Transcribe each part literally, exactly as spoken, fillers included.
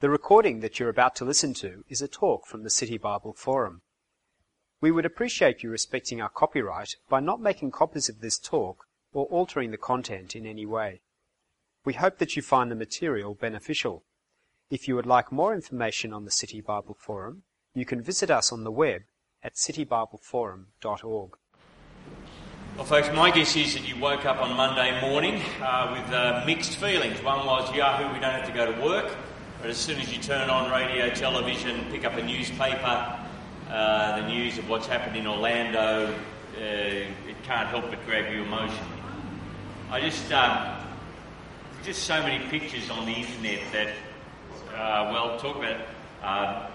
The recording that you're about to listen to is a talk from the City Bible Forum. We would appreciate you respecting our copyright by not making copies of this talk or altering the content in any way. We hope that you find the material beneficial. If you would like more information on the City Bible Forum, you can visit us on the web at city bible forum dot org. Well, folks, my guess is that you woke up on Monday morning uh, with uh, mixed feelings. One was, yahoo, we don't have to go to work. But as soon as you turn on radio, television, pick up a newspaper, uh, the news of what's happened in Orlando, uh, it can't help but grab you emotionally. I just, um, just so many pictures on the internet that, uh, well, talk about uh,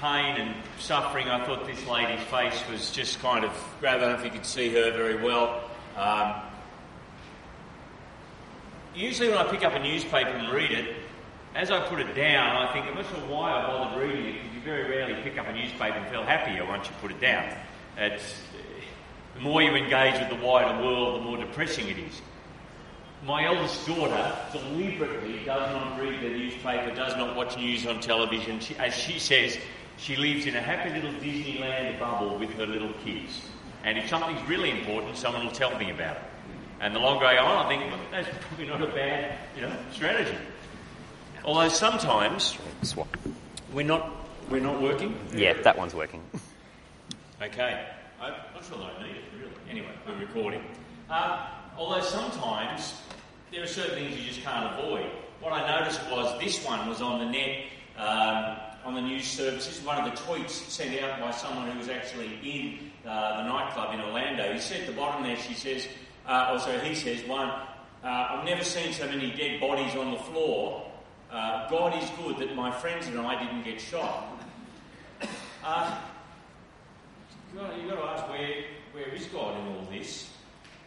pain and suffering. I thought this lady's face was just kind of, I don't know if you could see her very well. Um, usually when I pick up a newspaper and read it, as I put it down, I think, I'm not sure why I bothered reading it, because you very rarely pick up a newspaper and feel happier once you put it down. It's, the more you engage with the wider world, the more depressing it is. My eldest daughter deliberately does not read the newspaper, does not watch news on television. She, as she says, she lives in a happy little Disneyland bubble with her little kids. And if something's really important, someone will tell me about it. And the longer I go on, I think, well, that's probably not a bad, you know, strategy. Although sometimes Swap. we're not we're not working. Yeah, that one's working. Okay, I'm not sure that I need it really. Anyway, we're recording. Uh, although sometimes there are certain things you just can't avoid. What I noticed was this one was on the net, um, on the news services. One of the tweets sent out by someone who was actually in uh, the nightclub in Orlando. He said at the bottom there, she says, uh, or so he says, one, uh, I've never seen so many dead bodies on the floor. Uh, God is good that my friends and I didn't get shot. Uh, you've got to ask, where where is God in all this?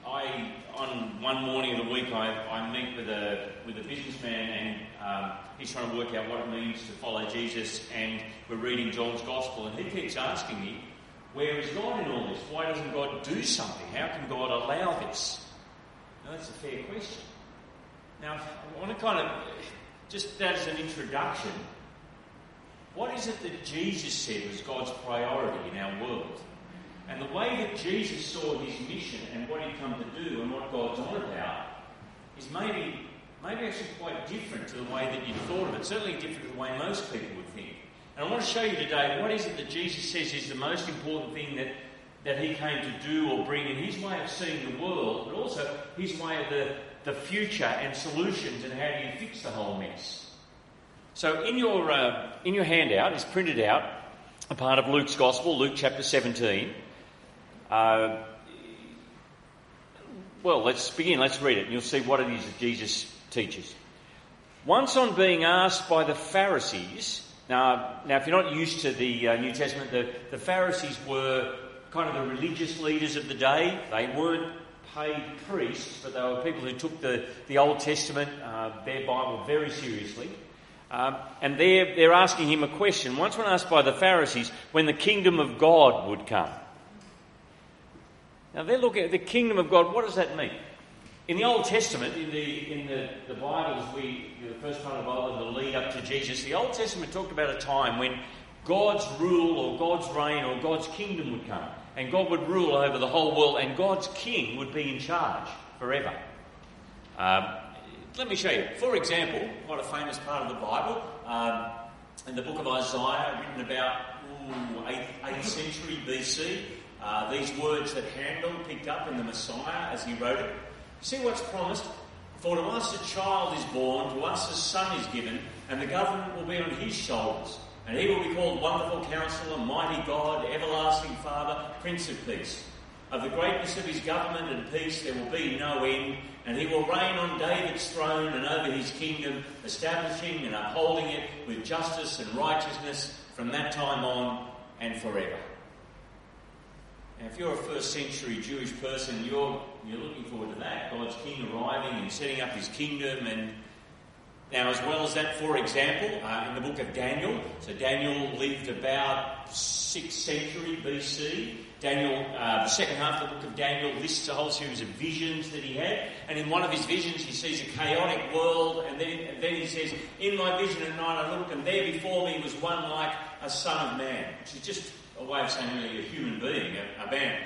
I on one morning of the week, I, I meet with a with a businessman, and um, he's trying to work out what it means to follow Jesus. And we're reading John's Gospel, and he keeps asking me, "Where is God in all this? Why doesn't God do something? How can God allow this?" Now that's a fair question. Now I want to kind of. Just as an introduction, what is it that Jesus said was God's priority in our world? And the way that Jesus saw his mission and what he'd come to do and what God's on about is maybe maybe actually quite different to the way that you thought of it, certainly different to the way most people would think. And I want to show you today what is it that Jesus says is the most important thing that, that he came to do or bring in his way of seeing the world, but also his way of the the future and solutions, and how do you fix the whole mess? So in your uh, in your handout is printed out a part of Luke's Gospel, Luke chapter seventeen. Uh, well, let's begin, let's read it, and you'll see what it is that Jesus teaches. Once on being asked by the Pharisees, now, now if you're not used to the uh, New Testament, the, the Pharisees were kind of the religious leaders of the day. They weren't paid priests, but they were people who took the, the Old Testament, uh, their Bible, very seriously. Um, and they're, they're asking him a question. Once one asked by the Pharisees when the kingdom of God would come. Now they're looking at the kingdom of God. What does that mean? In the Old Testament, in the in the, the Bibles, we the first part of the Bible, the lead up to Jesus, the Old Testament talked about a time when God's rule or God's reign or God's kingdom would come. And God would rule over the whole world, and God's king would be in charge forever. Um, let me show you. For example, quite a famous part of the Bible, um, in the book of Isaiah, written about eighth century B C, uh, these words that Handel picked up in the Messiah as he wrote it. See what's promised? For to us a child is born, to us a son is given, and the government will be on his shoulders. And he will be called Wonderful Counselor, Mighty God, Everlasting Father, Prince of Peace. Of the greatness of his government and peace there will be no end, and he will reign on David's throne and over his kingdom, establishing and upholding it with justice and righteousness from that time on and forever. Now, if you're a first century Jewish person, you're, you're looking forward to that. God's king arriving and setting up his kingdom, and Now, as well as that, for example, uh, in the book of Daniel, so Daniel lived about sixth century B C. Daniel, uh, the second half of the book of Daniel lists a whole series of visions that he had. And in one of his visions, he sees a chaotic world. And then, and then he says, in my vision at night I looked, and there before me was one like a son of man. Which is just a way of saying really a human being, a, a man.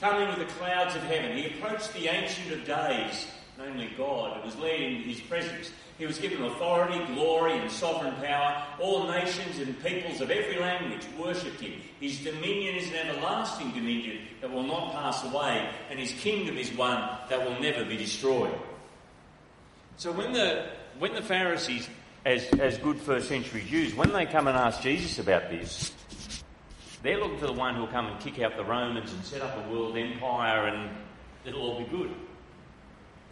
Coming with the clouds of heaven, he approached the Ancient of Days, namely God, who was led in his presence. He was given authority, glory and sovereign power. All nations and peoples of every language worshipped him. His dominion is an everlasting dominion that will not pass away, and his kingdom is one that will never be destroyed. So when the when the Pharisees, as, as good first century Jews, when they come and ask Jesus about this, they're looking for the one who will come and kick out the Romans and set up a world empire and it'll all be good.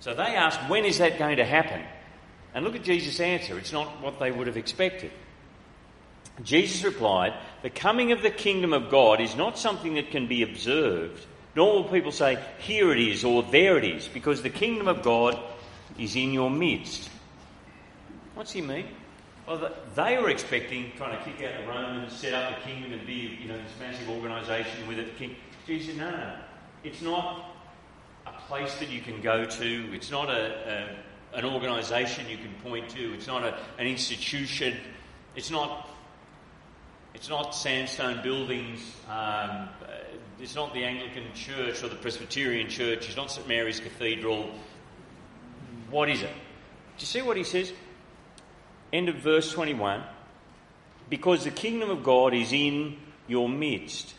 So they ask, when is that going to happen? And look at Jesus' answer. It's not what they would have expected. Jesus replied, the coming of the kingdom of God is not something that can be observed, nor will people say, here it is or there it is, because the kingdom of God is in your midst. What's he mean? Well, they were expecting trying to kick out the Romans, set up a kingdom and be, you know, this massive organisation with a king. Jesus said, no, no, no. It's not a place that you can go to. It's not a... a an organisation you can point to. It's not a, an institution. It's not. It's not sandstone buildings. Um, it's not the Anglican Church or the Presbyterian Church. It's not St Mary's Cathedral. What is it? Do you see what he says? End of verse twenty-one. Because the kingdom of God is in your midst.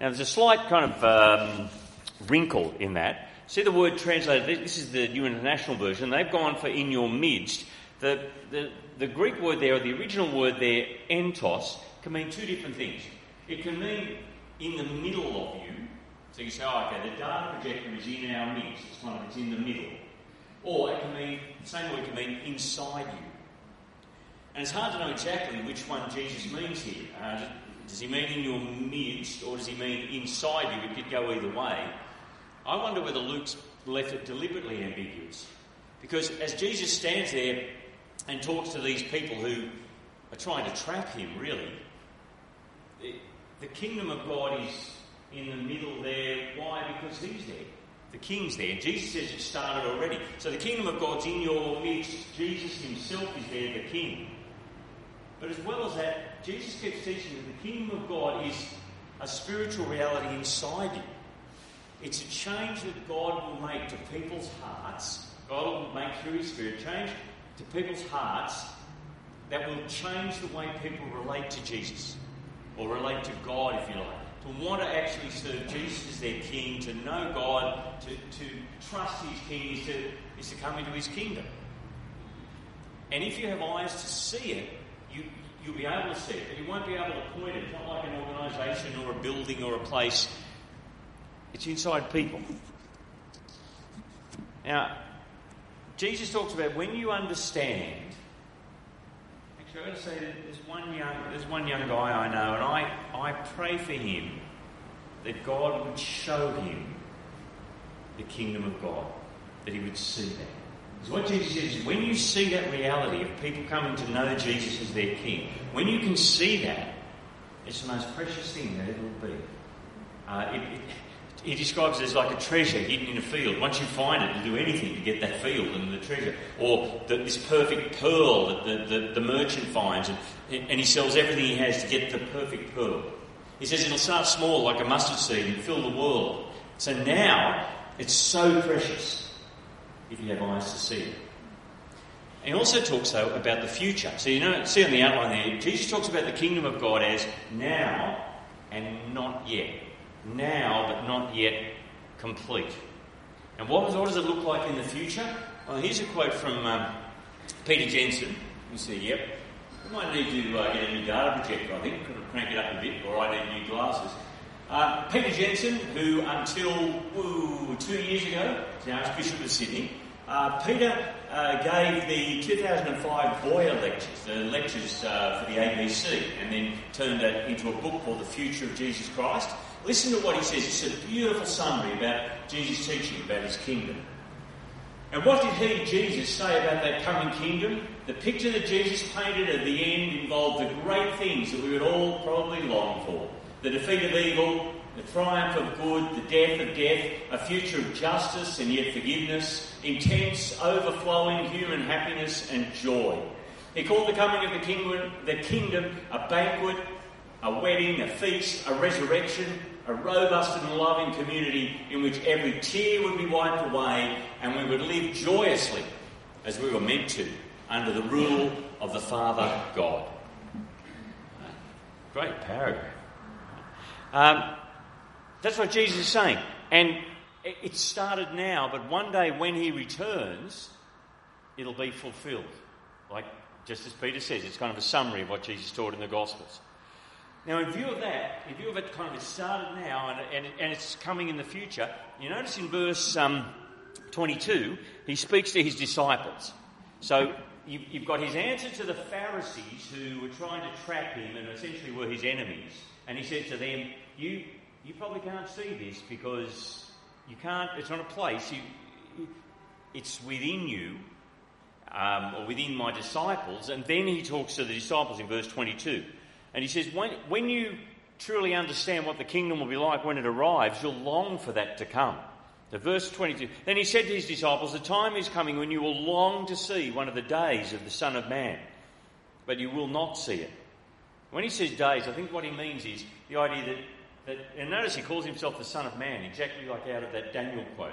Now, there's a slight kind of um, wrinkle in that. See the word translated, this is the New International Version, they've gone for in your midst. The, the, the Greek word there, or the original word there, entos, can mean two different things. It can mean in the middle of you, so you say, oh, okay, the data projector is in our midst, it's one that's in the middle. Or it can mean, the same word can mean inside you. And it's hard to know exactly which one Jesus means here. Uh, does he mean in your midst, or does he mean inside you? It could go either way. I wonder whether Luke's left it deliberately ambiguous. Because as Jesus stands there and talks to these people who are trying to trap him, really, the, the kingdom of God is in the middle there. Why? Because he's there. The king's there. Jesus says it started already. So the kingdom of God's in your midst. Jesus himself is there, the king. But as well as that, Jesus keeps teaching that the kingdom of God is a spiritual reality inside you. It's a change that God will make to people's hearts. God will make through his Spirit change to people's hearts that will change the way people relate to Jesus or relate to God, if you like, to want to actually serve Jesus as their king, to know God, to, to trust his king is to, is to come into his kingdom. And if you have eyes to see it, you, you'll be able to see it, but you won't be able to point it. It's not like an organisation or a building or a place. It's inside people. Now, Jesus talks about when you understand. Actually, I've got to say that there's one young, there's one young guy I know, and I, I pray for him that God would show him the kingdom of God, that he would see that. Because what Jesus says is when you see that reality of people coming to know Jesus as their king, when you can see that, it's the most precious thing that it will be. Uh, it, it, He describes it as like a treasure hidden in a field. Once you find it, you'll do anything to get that field and the treasure. Or the, this perfect pearl that the, the, the merchant finds, and, and he sells everything he has to get the perfect pearl. He says it'll start small like a mustard seed and fill the world. So now, it's so precious if you have eyes to see it. And he also talks, though, about the future. So you know, see on the outline there, Jesus talks about the kingdom of God as now and not yet. Now, but not yet complete. And what, what does it look like in the future? Well, here's a quote from um, Peter Jensen. You see, yep. We might need to uh, get a new data projector, I think. Could crank it up a bit, or I need new glasses. Uh, Peter Jensen, who until ooh, two years ago, is now Archbishop of Sydney. Uh, Peter uh, gave the two thousand five Boyer lectures, the lectures uh, for the A B C, and then turned that into a book called The Future of Jesus Christ. Listen to what he says. It's a beautiful summary about Jesus' teaching about his kingdom. And what did he, Jesus, say about that coming kingdom? The picture that Jesus painted at the end involved the great things that we would all probably long for. The defeat of evil, the triumph of good, the death of death, a future of justice and yet forgiveness, intense, overflowing human happiness and joy. He called the coming of the kingdom, the kingdom a banquet, a wedding, a feast, a resurrection, a robust and loving community in which every tear would be wiped away and we would live joyously, as we were meant to, under the rule of the Father God. Great paragraph. Um, that's what Jesus is saying. And it started now, but one day when he returns, it'll be fulfilled. Like, just as Peter says, it's kind of a summary of what Jesus taught in the Gospels. Now, in view of that, in view of it kind of started now and, and, and it's coming in the future, you notice in verse um, twenty-two, he speaks to his disciples. So you, you've got his answer to the Pharisees who were trying to trap him and essentially were his enemies. And he said to them, you you probably can't see this because you can't, it's not a place, you, it's within you, um, or within my disciples. And then he talks to the disciples in verse twenty-two. And he says, when, when you truly understand what the kingdom will be like when it arrives, you'll long for that to come. So verse twenty-two, then he said to his disciples, the time is coming when you will long to see one of the days of the Son of Man, but you will not see it. When he says days, I think what he means is the idea that, that and notice he calls himself the Son of Man, exactly like out of that Daniel quote.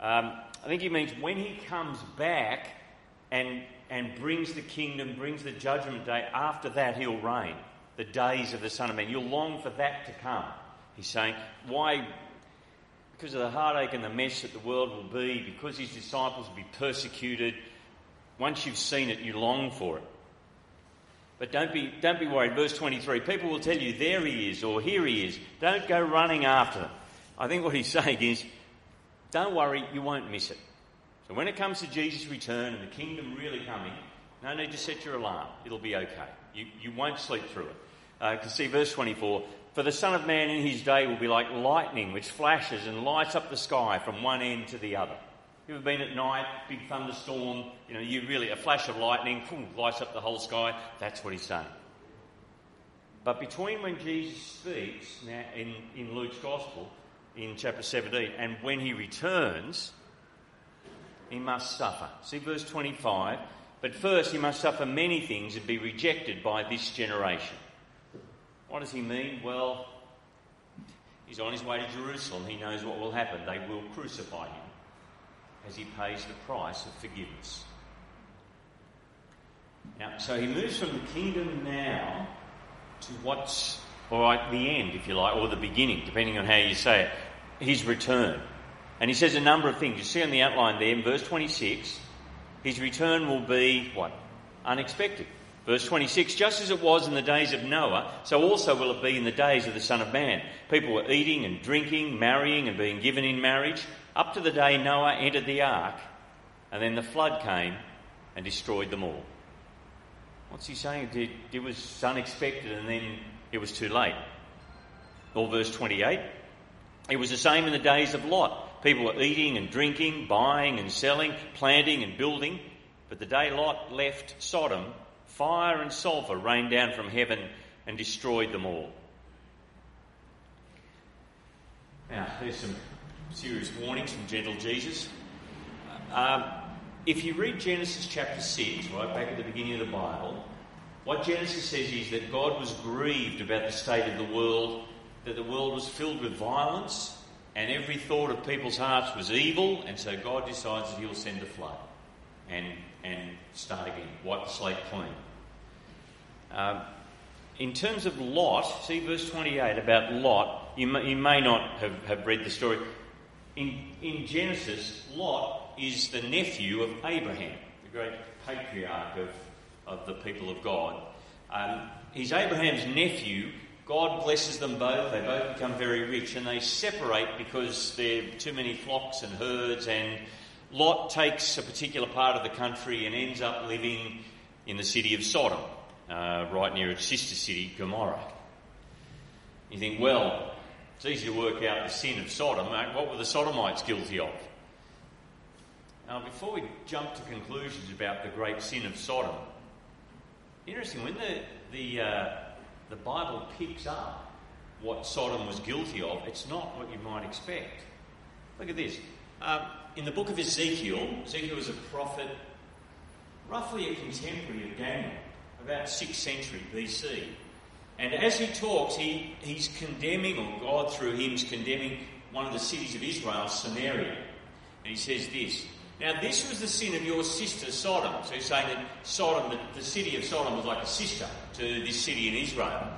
Um, I think he means when he comes back and, and brings the kingdom, brings the judgment day, after that he'll reign. The days of the Son of Man. You'll long for that to come. He's saying, why? Because of the heartache and the mess that the world will be, because his disciples will be persecuted. Once you've seen it, you long for it. But don't be, don't be worried. Verse twenty-three, people will tell you, there he is, or here he is. Don't go running after them. I think what he's saying is, don't worry, you won't miss it. So when it comes to Jesus' return and the kingdom really coming, no need to set your alarm. It'll be okay. You, you won't sleep through it. Uh, can see verse twenty-four. For the Son of Man in his day will be like lightning which flashes and lights up the sky from one end to the other. You ever been at night, big thunderstorm, you know, you really, a flash of lightning, boom, lights up the whole sky. That's what he's saying. But between when Jesus speaks now in, in Luke's Gospel, in chapter seventeen, and when he returns, he must suffer. See verse twenty-five. But first he must suffer many things and be rejected by this generation. What does he mean? Well, he's on his way to Jerusalem. He knows what will happen. They will crucify him as he pays the price of forgiveness. Now, so he moves from the kingdom now to what's, all right, the end, if you like, or the beginning, depending on how you say it, his return. And he says a number of things. You see on the outline there in verse twenty-six... his return will be, what? Unexpected. Verse twenty-six, just as it was in the days of Noah, so also will it be in the days of the Son of Man. People were eating and drinking, marrying and being given in marriage, up to the day Noah entered the ark, and then the flood came and destroyed them all. What's he saying? It, it was unexpected and then it was too late. Or verse twenty-eight, it was the same in the days of Lot. People were eating and drinking, buying and selling, planting and building. But the day Lot left Sodom, fire and sulphur rained down from heaven and destroyed them all. Now, there's some serious warnings from gentle Jesus. Um, if you read Genesis chapter six, right back at the beginning of the Bible, what Genesis says is that God was grieved about the state of the world, that the world was filled with violence, and every thought of people's hearts was evil, and so God decides that he'll send a flood and and start again, wipe the slate clean. Um, in terms of Lot, see verse twenty-eight about Lot, you may, you may not have, have read the story. In, in Genesis, Lot is the nephew of Abraham, the great patriarch of, of the people of God. Um, he's Abraham's nephew. God blesses them both, they both become very rich, and they separate because there are too many flocks and herds, and Lot takes a particular part of the country and ends up living in the city of Sodom, uh, right near its sister city, Gomorrah. You think, well, it's easy to work out the sin of Sodom. What were the Sodomites guilty of? Now, before we jump to conclusions about the great sin of Sodom, interesting, when the the, uh, the Bible picks up what Sodom was guilty of, it's not what you might expect. Look at this. Um, in the book of Ezekiel, Ezekiel was a prophet, roughly a contemporary of Daniel, about sixth century B C. And as he talks, he, he's condemning, or God through him is condemning, one of the cities of Israel, Samaria. And he says this, "Now this was the sin of your sister Sodom." So he's saying that Sodom, that the city of Sodom was like a sister to this city in Israel.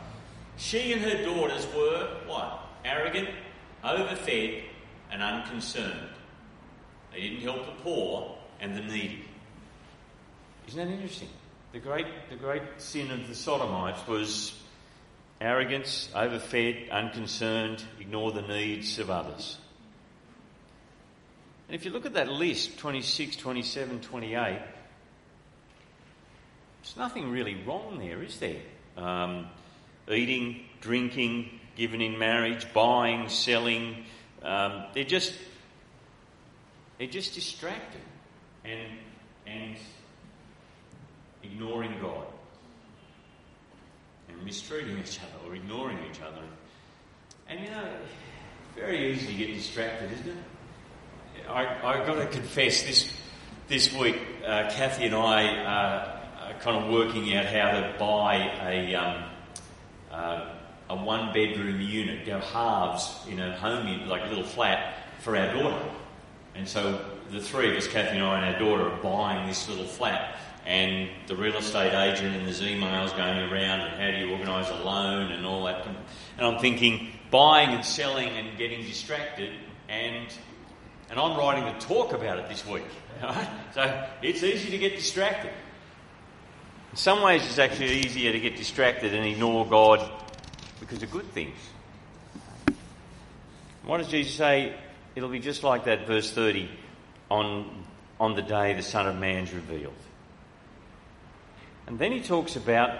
"She and her daughters were," what? "Arrogant, overfed and unconcerned. They didn't help the poor and the needy." Isn't that interesting? The great, the great sin of the Sodomites was arrogance, overfed, unconcerned, ignore the needs of others. And if you look at that list, twenty-six, twenty-seven, twenty-eight, there's nothing really wrong there, is there? Um, eating, drinking, giving in marriage, buying, selling, um, they're just they're just distracted and and ignoring God and mistreating each other or ignoring each other. And you know, very easy to get distracted, isn't it? I, I've got to confess, this this week, uh, Kathy and I uh, are kind of working out how to buy a um, uh, a one bedroom unit, go halves in a home unit, like a little flat for our daughter. And so the three of us, Kathy and I, and our daughter, are buying this little flat. And the real estate agent and there's emails going around, and how do you organise a loan and all that. And I'm thinking, buying and selling and getting distracted and. And I'm writing a talk about it this week. Right? So it's easy to get distracted. In some ways it's actually easier to get distracted and ignore God because of good things. What does Jesus say? It'll be just like that, verse thirty, on, on the day the Son of Man's revealed. And then he talks about,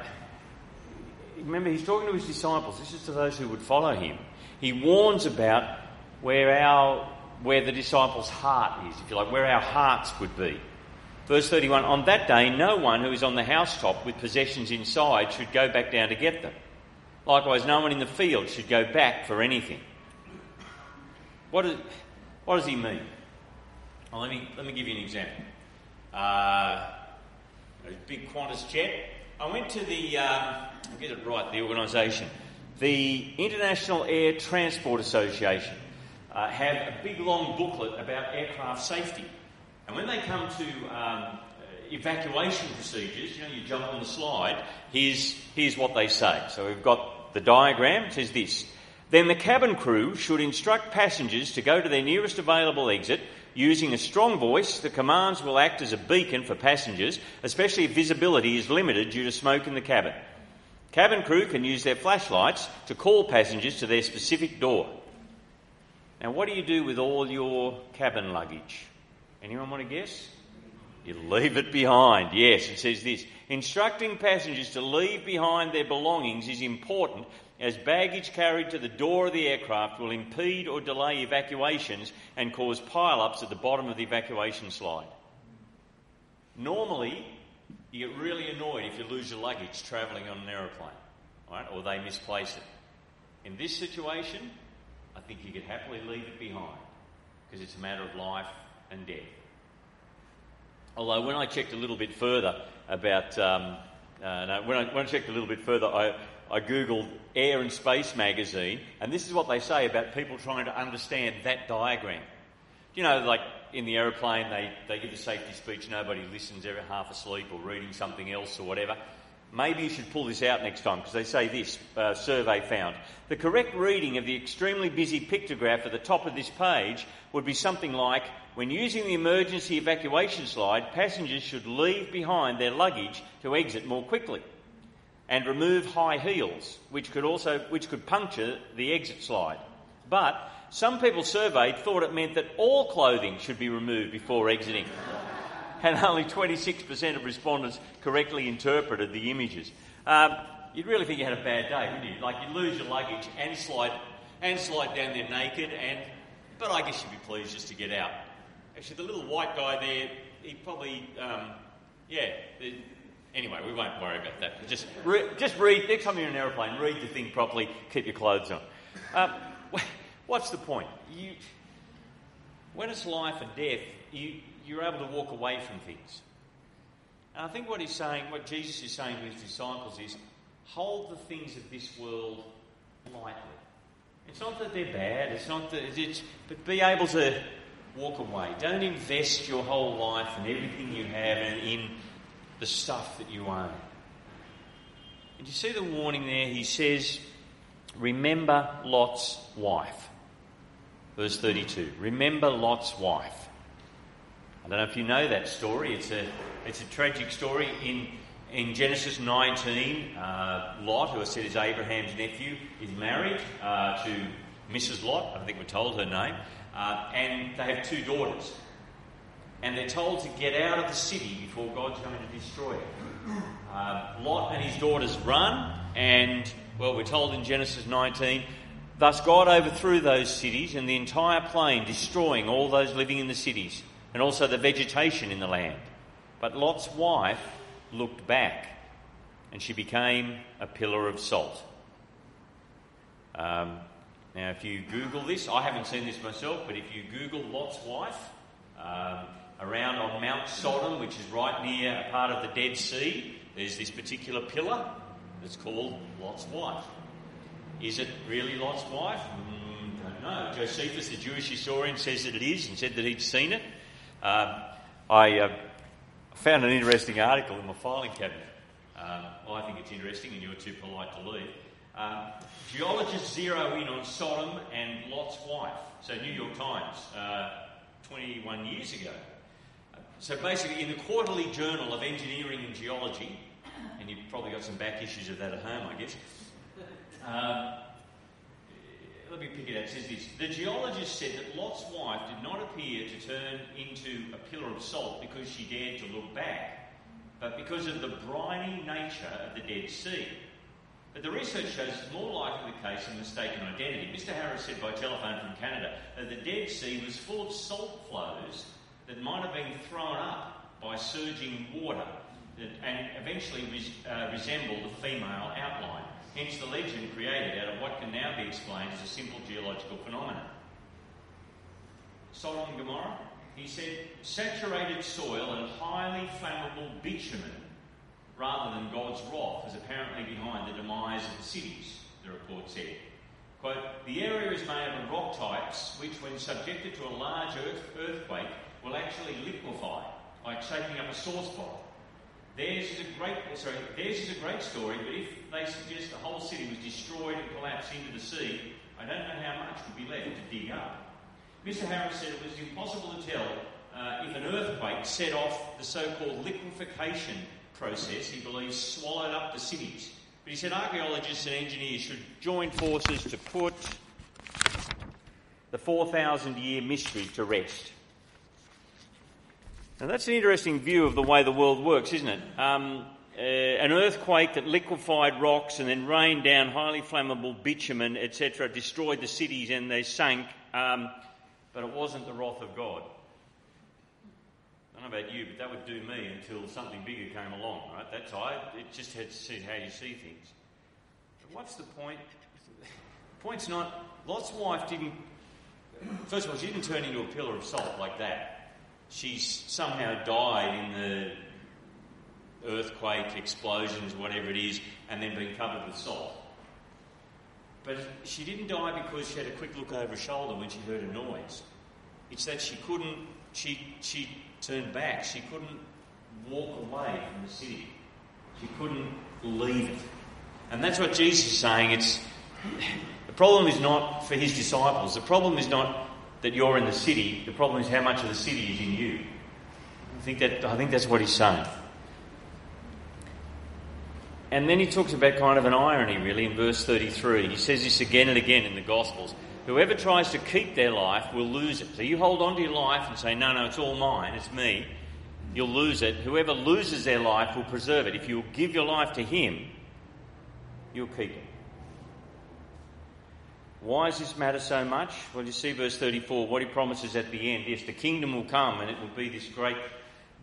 remember he's talking to his disciples, this is to those who would follow him. He warns about where our... where the disciples' heart is, if you like, where our hearts would be. Verse thirty-one, "On that day no one who is on the housetop with possessions inside should go back down to get them. Likewise, no one in the field should go back for anything." What, is, what does he mean? Well, let me, let me give you an example. Uh, a big Qantas jet. I went to the, um, I'll get it right, the organisation, the International Air Transport Association. Uh, have a big long booklet about aircraft safety. And when they come to um, evacuation procedures, you know, you jump on the slide, here's, here's what they say. So we've got the diagram, it says this. "Then the cabin crew should instruct passengers to go to their nearest available exit using a strong voice. The commands will act as a beacon for passengers, especially if visibility is limited due to smoke in the cabin. Cabin crew can use their flashlights to call passengers to their specific door." Now, what do you do with all your cabin luggage? Anyone want to guess? You leave it behind. Yes, it says this. "Instructing passengers to leave behind their belongings is important as baggage carried to the door of the aircraft will impede or delay evacuations and cause pile-ups at the bottom of the evacuation slide." Normally, you get really annoyed if you lose your luggage travelling on an aeroplane, right? Or they misplace it. In this situation, I think you could happily leave it behind because it's a matter of life and death. Although when I checked a little bit further about, um, uh, no, when I, when I checked a little bit further, I, I googled Air and Space magazine, and this is what they say about people trying to understand that diagram. You know, like in the aeroplane, they, they give a safety speech, nobody listens, they're half asleep or reading something else or whatever. Maybe you should pull this out next time because they say this, uh, survey found. "The correct reading of the extremely busy pictograph at the top of this page would be something like, when using the emergency evacuation slide, passengers should leave behind their luggage to exit more quickly and remove high heels, which could also which could puncture the exit slide. But some people surveyed thought it meant that all clothing should be removed before exiting." And only twenty-six percent of respondents correctly interpreted the images. Um, you'd really think you had a bad day, wouldn't you? Like, you lose your luggage and slide and slide down there naked, and but I guess you'd be pleased just to get out. Actually, the little white guy there, he probably, um, yeah. Anyway, we won't worry about that. Just, re- just read. Next time you're in an aeroplane, read the thing properly. Keep your clothes on. Um, what's the point? You, when it's life and death, you, you're able to walk away from things. And I think what he's saying, what Jesus is saying to his disciples is, hold the things of this world lightly. It's not that they're bad. It's not that it's, but be able to walk away. Don't invest your whole life and everything you have in the stuff that you own. And you see the warning there? He says, remember Lot's wife. Verse thirty-two. Remember Lot's wife. I don't know if you know that story. It's a it's a tragic story in in Genesis nineteen. Uh, Lot, who I said is Abraham's nephew, is married uh, to Missus Lot. I don't think we're told her name. Uh, and they have two daughters. And they're told to get out of the city before God's going to destroy it. Uh, Lot and his daughters run, and, well, we're told in Genesis nineteen, thus God overthrew those cities and the entire plain, destroying all those living in the cities, and also the vegetation in the land. But Lot's wife looked back, and she became a pillar of salt. Um... Now, if you Google this, I haven't seen this myself, but if you Google Lot's wife, um, around on Mount Sodom, which is right near a part of the Dead Sea, there's this particular pillar that's called Lot's wife. Is it really Lot's wife? Mm, don't know. Josephus, the Jewish historian, says that it is and said that he'd seen it. Um, I uh, found an interesting article in my filing cabinet. Um, well, I think it's interesting and you're too polite to leave. Uh, geologists zero in on Sodom and Lot's wife. So New York Times, uh, twenty-one years ago. So basically in the Quarterly Journal of Engineering and Geology, and you've probably got some back issues of that at home, I guess. Uh, let me pick it out. It says this. The geologist said that Lot's wife did not appear to turn into a pillar of salt because she dared to look back, but because of the briny nature of the Dead Sea. But the research shows it's more likely the case of mistaken identity. Mister Harris said by telephone from Canada that the Dead Sea was full of salt flows that might have been thrown up by surging water and eventually res- uh, resembled a female outline, hence the legend created out of what can now be explained as a simple geological phenomenon. Sodom and Gomorrah, he said, saturated soil and highly flammable bitumen rather than God's wrath, is apparently behind the demise of the cities, the report said. Quote, the area is made up of rock types which, when subjected to a large earth, earthquake, will actually liquefy, like shaking up a sauce bottle. Theirs is a great, sorry, theirs is a great story, but if they suggest the whole city was destroyed and collapsed into the sea, I don't know how much would be left to dig up. Mister Harris said it was impossible to tell uh, if an earthquake set off the so-called liquefaction process, he believes, swallowed up the cities. But he said archaeologists and engineers should join forces to put the four thousand year mystery to rest. Now that's an interesting view of the way the world works, isn't it? Um, uh, an earthquake that liquefied rocks and then rained down highly flammable bitumen, et cetera, destroyed the cities and they sank, um, but it wasn't the wrath of God. I don't know about you, but that would do me until something bigger came along, right? That's all. It just had to see how you see things. But what's the point? The point's not, Lot's wife didn't, first of all, she didn't turn into a pillar of salt like that. She somehow died in the earthquake, explosions, whatever it is, and then been covered with salt. But she didn't die because she had a quick look over her shoulder when she heard a noise. It's that she couldn't, she, she, turned back. She couldn't walk away from the city. She couldn't leave it. And that's what Jesus is saying. It's the problem is not for his disciples. The problem is not that you're in the city. The problem is how much of the city is in you. I think that I think that's what he's saying. And then he talks about kind of an irony, really, in verse thirty-three. He says this again and again in the Gospels. Whoever tries to keep their life will lose it. So you hold on to your life and say, no, no, it's all mine, it's me. You'll lose it. Whoever loses their life will preserve it. If you'll give your life to him, you'll keep it. Why does this matter so much? Well, you see verse thirty-four, what he promises at the end. Yes, the kingdom will come and it will be this great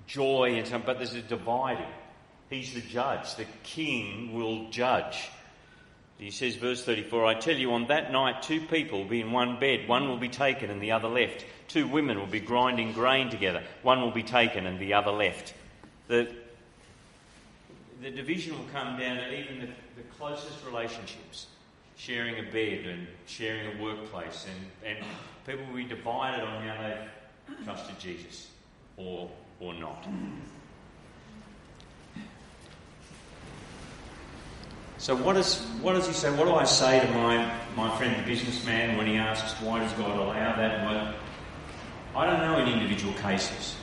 joy, and some, but there's a dividing. He's the judge. The king will judge. He says, verse thirty-four, I tell you, on that night two people will be in one bed. One will be taken and the other left. Two women will be grinding grain together. One will be taken and the other left. The, the division will come down to even the, the closest relationships. Sharing a bed and sharing a workplace, and, and people will be divided on how they've trusted Jesus or or not. So what is what does he say? What do I say to my, my friend the businessman when he asks why does God allow that? Well, I don't know in individual cases.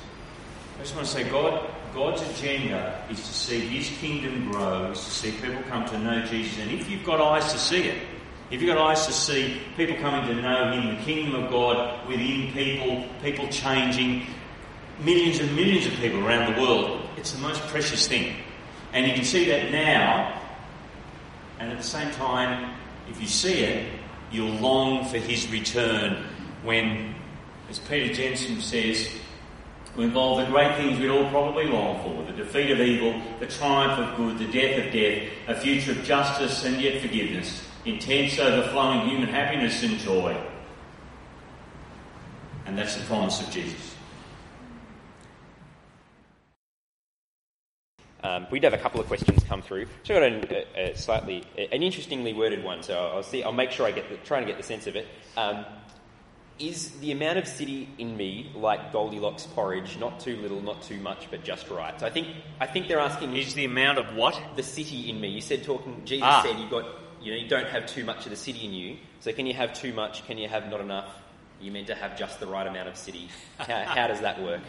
I just want to say God God's agenda is to see his kingdom grow, is to see people come to know Jesus. And if you've got eyes to see it, if you've got eyes to see people coming to know him, the kingdom of God within people, people changing, millions and millions of people around the world, it's the most precious thing. And you can see that now, and at the same time, if you see it, you'll long for his return when, as Peter Jensen says, we involve the great things we'd all probably long for, the defeat of evil, the triumph of good, the death of death, a future of justice and yet forgiveness, intense overflowing human happiness and joy. And that's the promise of Jesus. Um, we did have a couple of questions come through. So I got a, a slightly, an interestingly worded one, so I'll see. I'll make sure I get the, try and get the sense of it. Um, Is the amount of city in me like Goldilocks porridge, not too little, not too much, but just right? So I think I think they're asking... Is the amount of what? The city in me. You said talking... Jesus ah. said you got, you know, you don't have too much of the city in you. So can you have too much? Can you have not enough? You meant to have just the right amount of city. How, how does that work?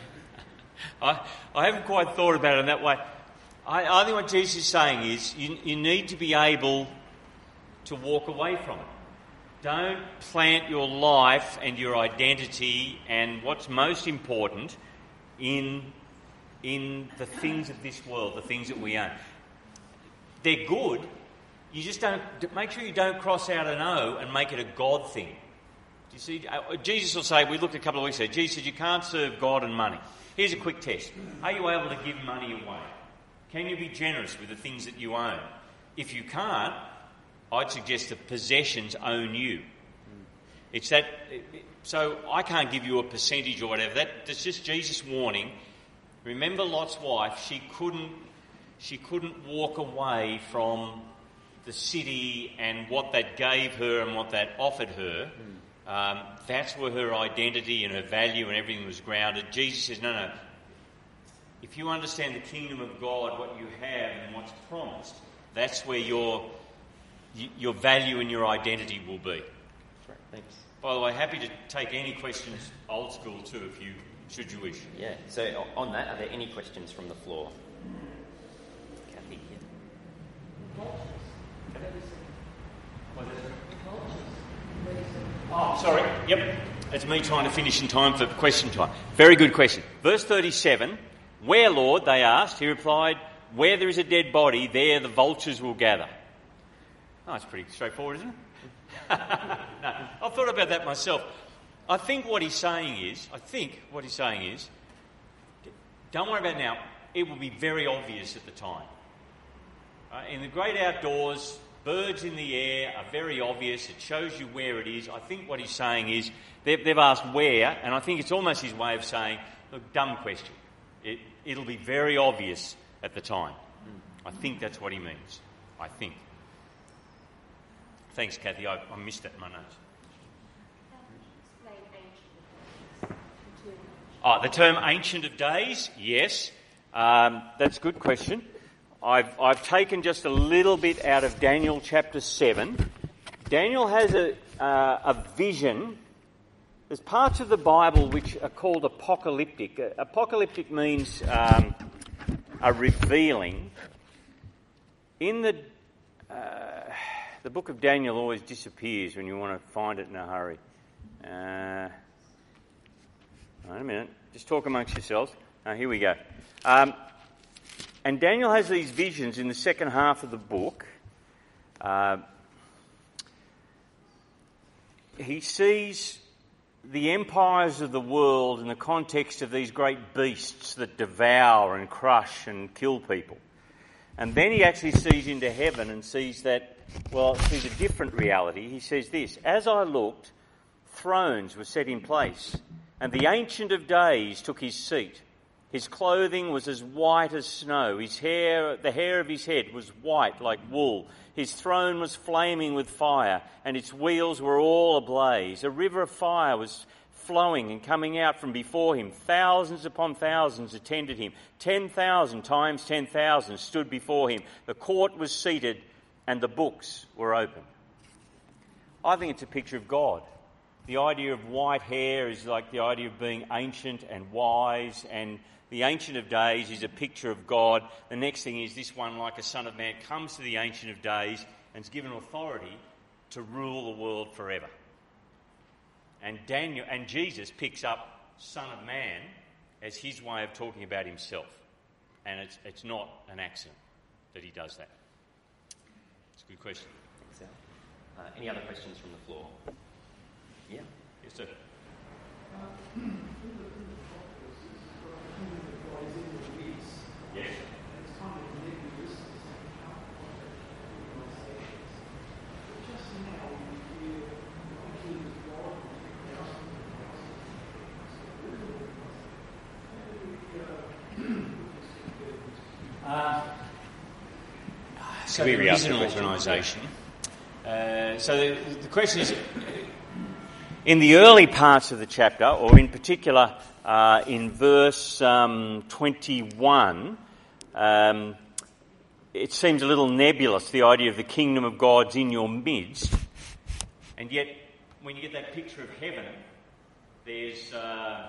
I, I haven't quite thought about it in that way. I, I think what Jesus is saying is you, you need to be able to walk away from it. Don't plant your life and your identity and what's most important in in the things of this world, the things that we own. They're good. You just don't... Make sure you don't cross out an O and make it a God thing. You see, Jesus will say... We looked a couple of weeks ago. Jesus said, you can't serve God and money. Here's a quick test. Are you able to give money away? Can you be generous with the things that you own? If you can't, I'd suggest that possessions own you. It's that, so I can't give you a percentage or whatever. That, that's just Jesus' warning. Remember Lot's wife, she couldn't, she couldn't walk away from the city and what that gave her and what that offered her. Um, that's where her identity and her value and everything was grounded. Jesus says, no, no. If you understand the kingdom of God, what you have and what's promised, that's where your... your value and your identity will be. Right, thanks. By the way, happy to take any questions, old school too, if you should you wish. Yeah. So on that, are there any questions from the floor? Kathy, yeah. Oh, sorry. Yep. It's me trying to finish in time for question time. Very good question. Verse thirty-seven. Where, Lord? They asked. He replied, "Where there is a dead body, there the vultures will gather." Oh, it's pretty straightforward, isn't it? No, I've thought about that myself. I think what he's saying is, I think what he's saying is, don't worry about it now. It will be very obvious at the time. Uh, in the great outdoors, birds in the air are very obvious. It shows you where it is. I think what he's saying is, they've, they've asked where, and I think it's almost his way of saying, look, dumb question. It, it'll be very obvious at the time. I think that's what he means. I think. Thanks, Kathy. I, I missed that in my notes. Oh, the term Ancient of Days? Yes. Um, that's a good question. I've, I've taken just a little bit out of Daniel chapter seven. Daniel has a, uh, a vision. There's parts of the Bible which are called apocalyptic. Apocalyptic means um, a revealing. In the... Uh, The book of Daniel always disappears when you want to find it in a hurry. Uh, wait a minute. Just talk amongst yourselves. Uh, here we go. Um, and Daniel has these visions in the second half of the book. Uh, he sees the empires of the world in the context of these great beasts that devour and crush and kill people. And then he actually sees into heaven and sees that, well, sees a different reality. He says this, "As I looked, thrones were set in place, and the Ancient of Days took his seat. His clothing was as white as snow. His hair, the hair of his head was white like wool. His throne was flaming with fire, and its wheels were all ablaze. A river of fire was flowing and coming out from before him. Thousands upon thousands attended him. Ten thousand times ten thousand stood before him. The court was seated, and the books were open." I think it's a picture of God. The idea of white hair is like the idea of being ancient and wise, and the Ancient of Days is a picture of God. The next thing is this one, like a Son of Man, comes to the Ancient of Days and is given authority to rule the world forever. And Daniel and Jesus picks up Son of Man as his way of talking about himself. And it's it's not an accident that he does that. It's a good question. Thanks, Al. Uh, any other questions from the floor? Yeah. Yes, sir. Yes. Uh, so we are an organisation. Uh, so the, the question is, in the early parts of the chapter, or in particular uh, in verse um, twenty-one, um, it seems a little nebulous, the idea of the kingdom of God's in your midst. And yet, when you get that picture of heaven, there's Uh,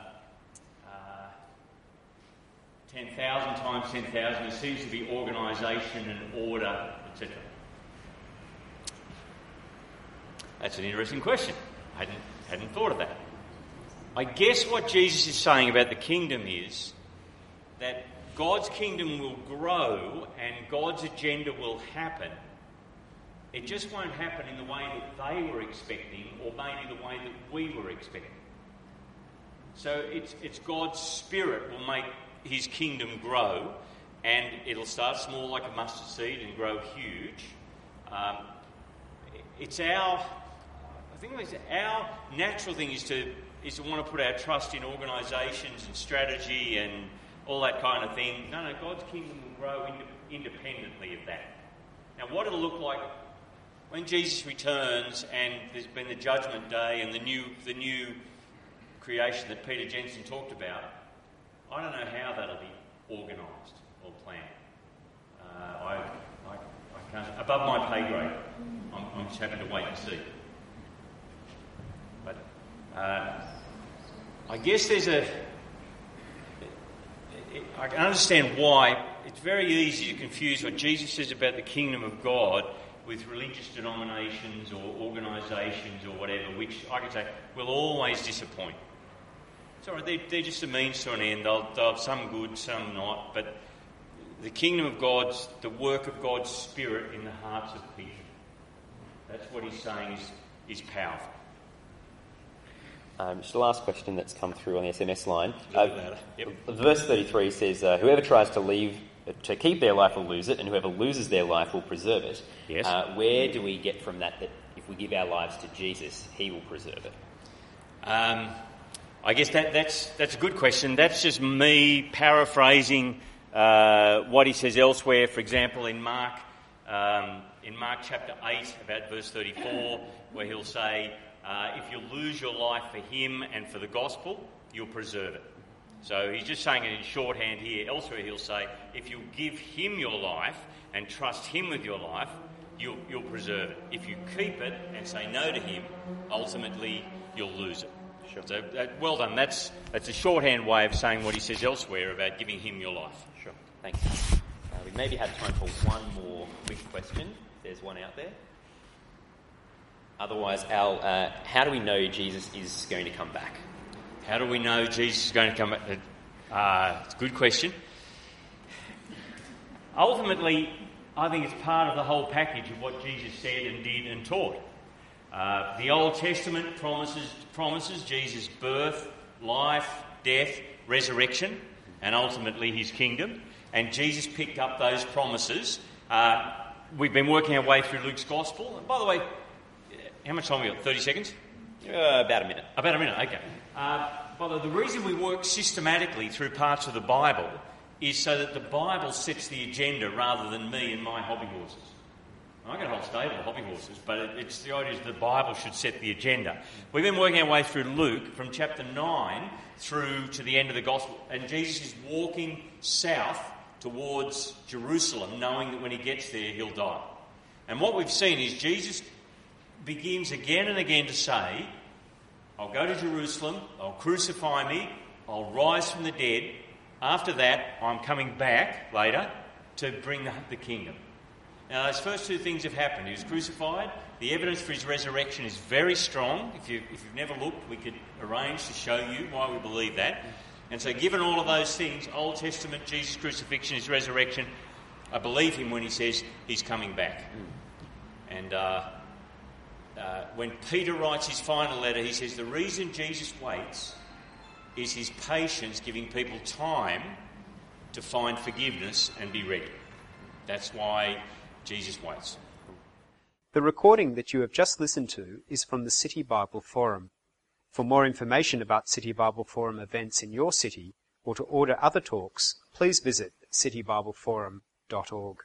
ten thousand times ten thousand, there seems to be organisation and order, et cetera. That's an interesting question. I hadn't, hadn't thought of that. I guess what Jesus is saying about the kingdom is that God's kingdom will grow and God's agenda will happen. It just won't happen in the way that they were expecting, or maybe the way that we were expecting. So it's, it's God's Spirit will make his kingdom grow, and it'll start small like a mustard seed and grow huge. Um, it's our, I think it's our natural thing is to is to want to put our trust in organisations and strategy and all that kind of thing. No, no, God's kingdom will grow ind- independently of that. Now, what it'll look like when Jesus returns and there's been the judgment day and the new the new creation that Peter Jensen talked about. I don't know how that'll be organised or planned. Uh, I, I, I can't, above my pay grade. I'm, I'm just having to wait and see. But uh, I guess there's a. It, it, I can understand why it's very easy to confuse what Jesus says about the kingdom of God with religious denominations or organisations or whatever, which I could say will always disappoint. It's all right, they're, they're just a means to an end. They'll, they'll have some good, some not. But the kingdom of God's, the work of God's Spirit in the hearts of people. That's what he's saying is, is powerful. Um, it's the last question that's come through on the S M S line. Uh, yep. Verse thirty-three says, uh, whoever tries to leave, to keep their life will lose it, and whoever loses their life will preserve it. Yes. Uh, where do we get from that that if we give our lives to Jesus, he will preserve it? Um... I guess that, that's that's a good question. That's just me paraphrasing uh, what he says elsewhere. For example, in Mark, um, in Mark chapter eight, about verse thirty-four, where he'll say, uh, if you lose your life for him and for the gospel, you'll preserve it. So he's just saying it in shorthand here. Elsewhere he'll say, if you give him your life and trust him with your life, you'll, you'll preserve it. If you keep it and say no to him, ultimately you'll lose it. Sure. So, uh, well done. That's that's a shorthand way of saying what he says elsewhere about giving him your life. Sure. Thanks. Uh, we maybe have time for one more quick question. There's one out there. Otherwise, Al, uh, how do we know Jesus is going to come back? How do we know Jesus is going to come back? Uh, it's a good question. Ultimately, I think it's part of the whole package of what Jesus said and did and taught. Uh, the Old Testament promises promises Jesus' birth, life, death, resurrection, and ultimately his kingdom. And Jesus picked up those promises. Uh, we've been working our way through Luke's Gospel. And by the way, how much time have we got? thirty seconds? Uh, about a minute. About a minute, okay. Uh, by the way, the reason we work systematically through parts of the Bible is so that the Bible sets the agenda rather than me and my hobby horses. I got a whole stable of hobby horses, but it's the idea that the Bible should set the agenda. We've been working our way through Luke from chapter nine through to the end of the Gospel, and Jesus is walking south towards Jerusalem, knowing that when he gets there, he'll die. And what we've seen is Jesus begins again and again to say, I'll go to Jerusalem, I'll crucify me, I'll rise from the dead. After that, I'm coming back later to bring the kingdom. Now, those first two things have happened. He was crucified. The evidence for his resurrection is very strong. If, you, if you've never looked, we could arrange to show you why we believe that. And so given all of those things, Old Testament, Jesus' crucifixion, his resurrection, I believe him when he says he's coming back. And uh, uh, when Peter writes his final letter, he says the reason Jesus waits is his patience, giving people time to find forgiveness and be ready. That's why Jesus waits. The recording that you have just listened to is from the City Bible Forum. For more information about City Bible Forum events in your city or to order other talks, please visit city bible forum dot org.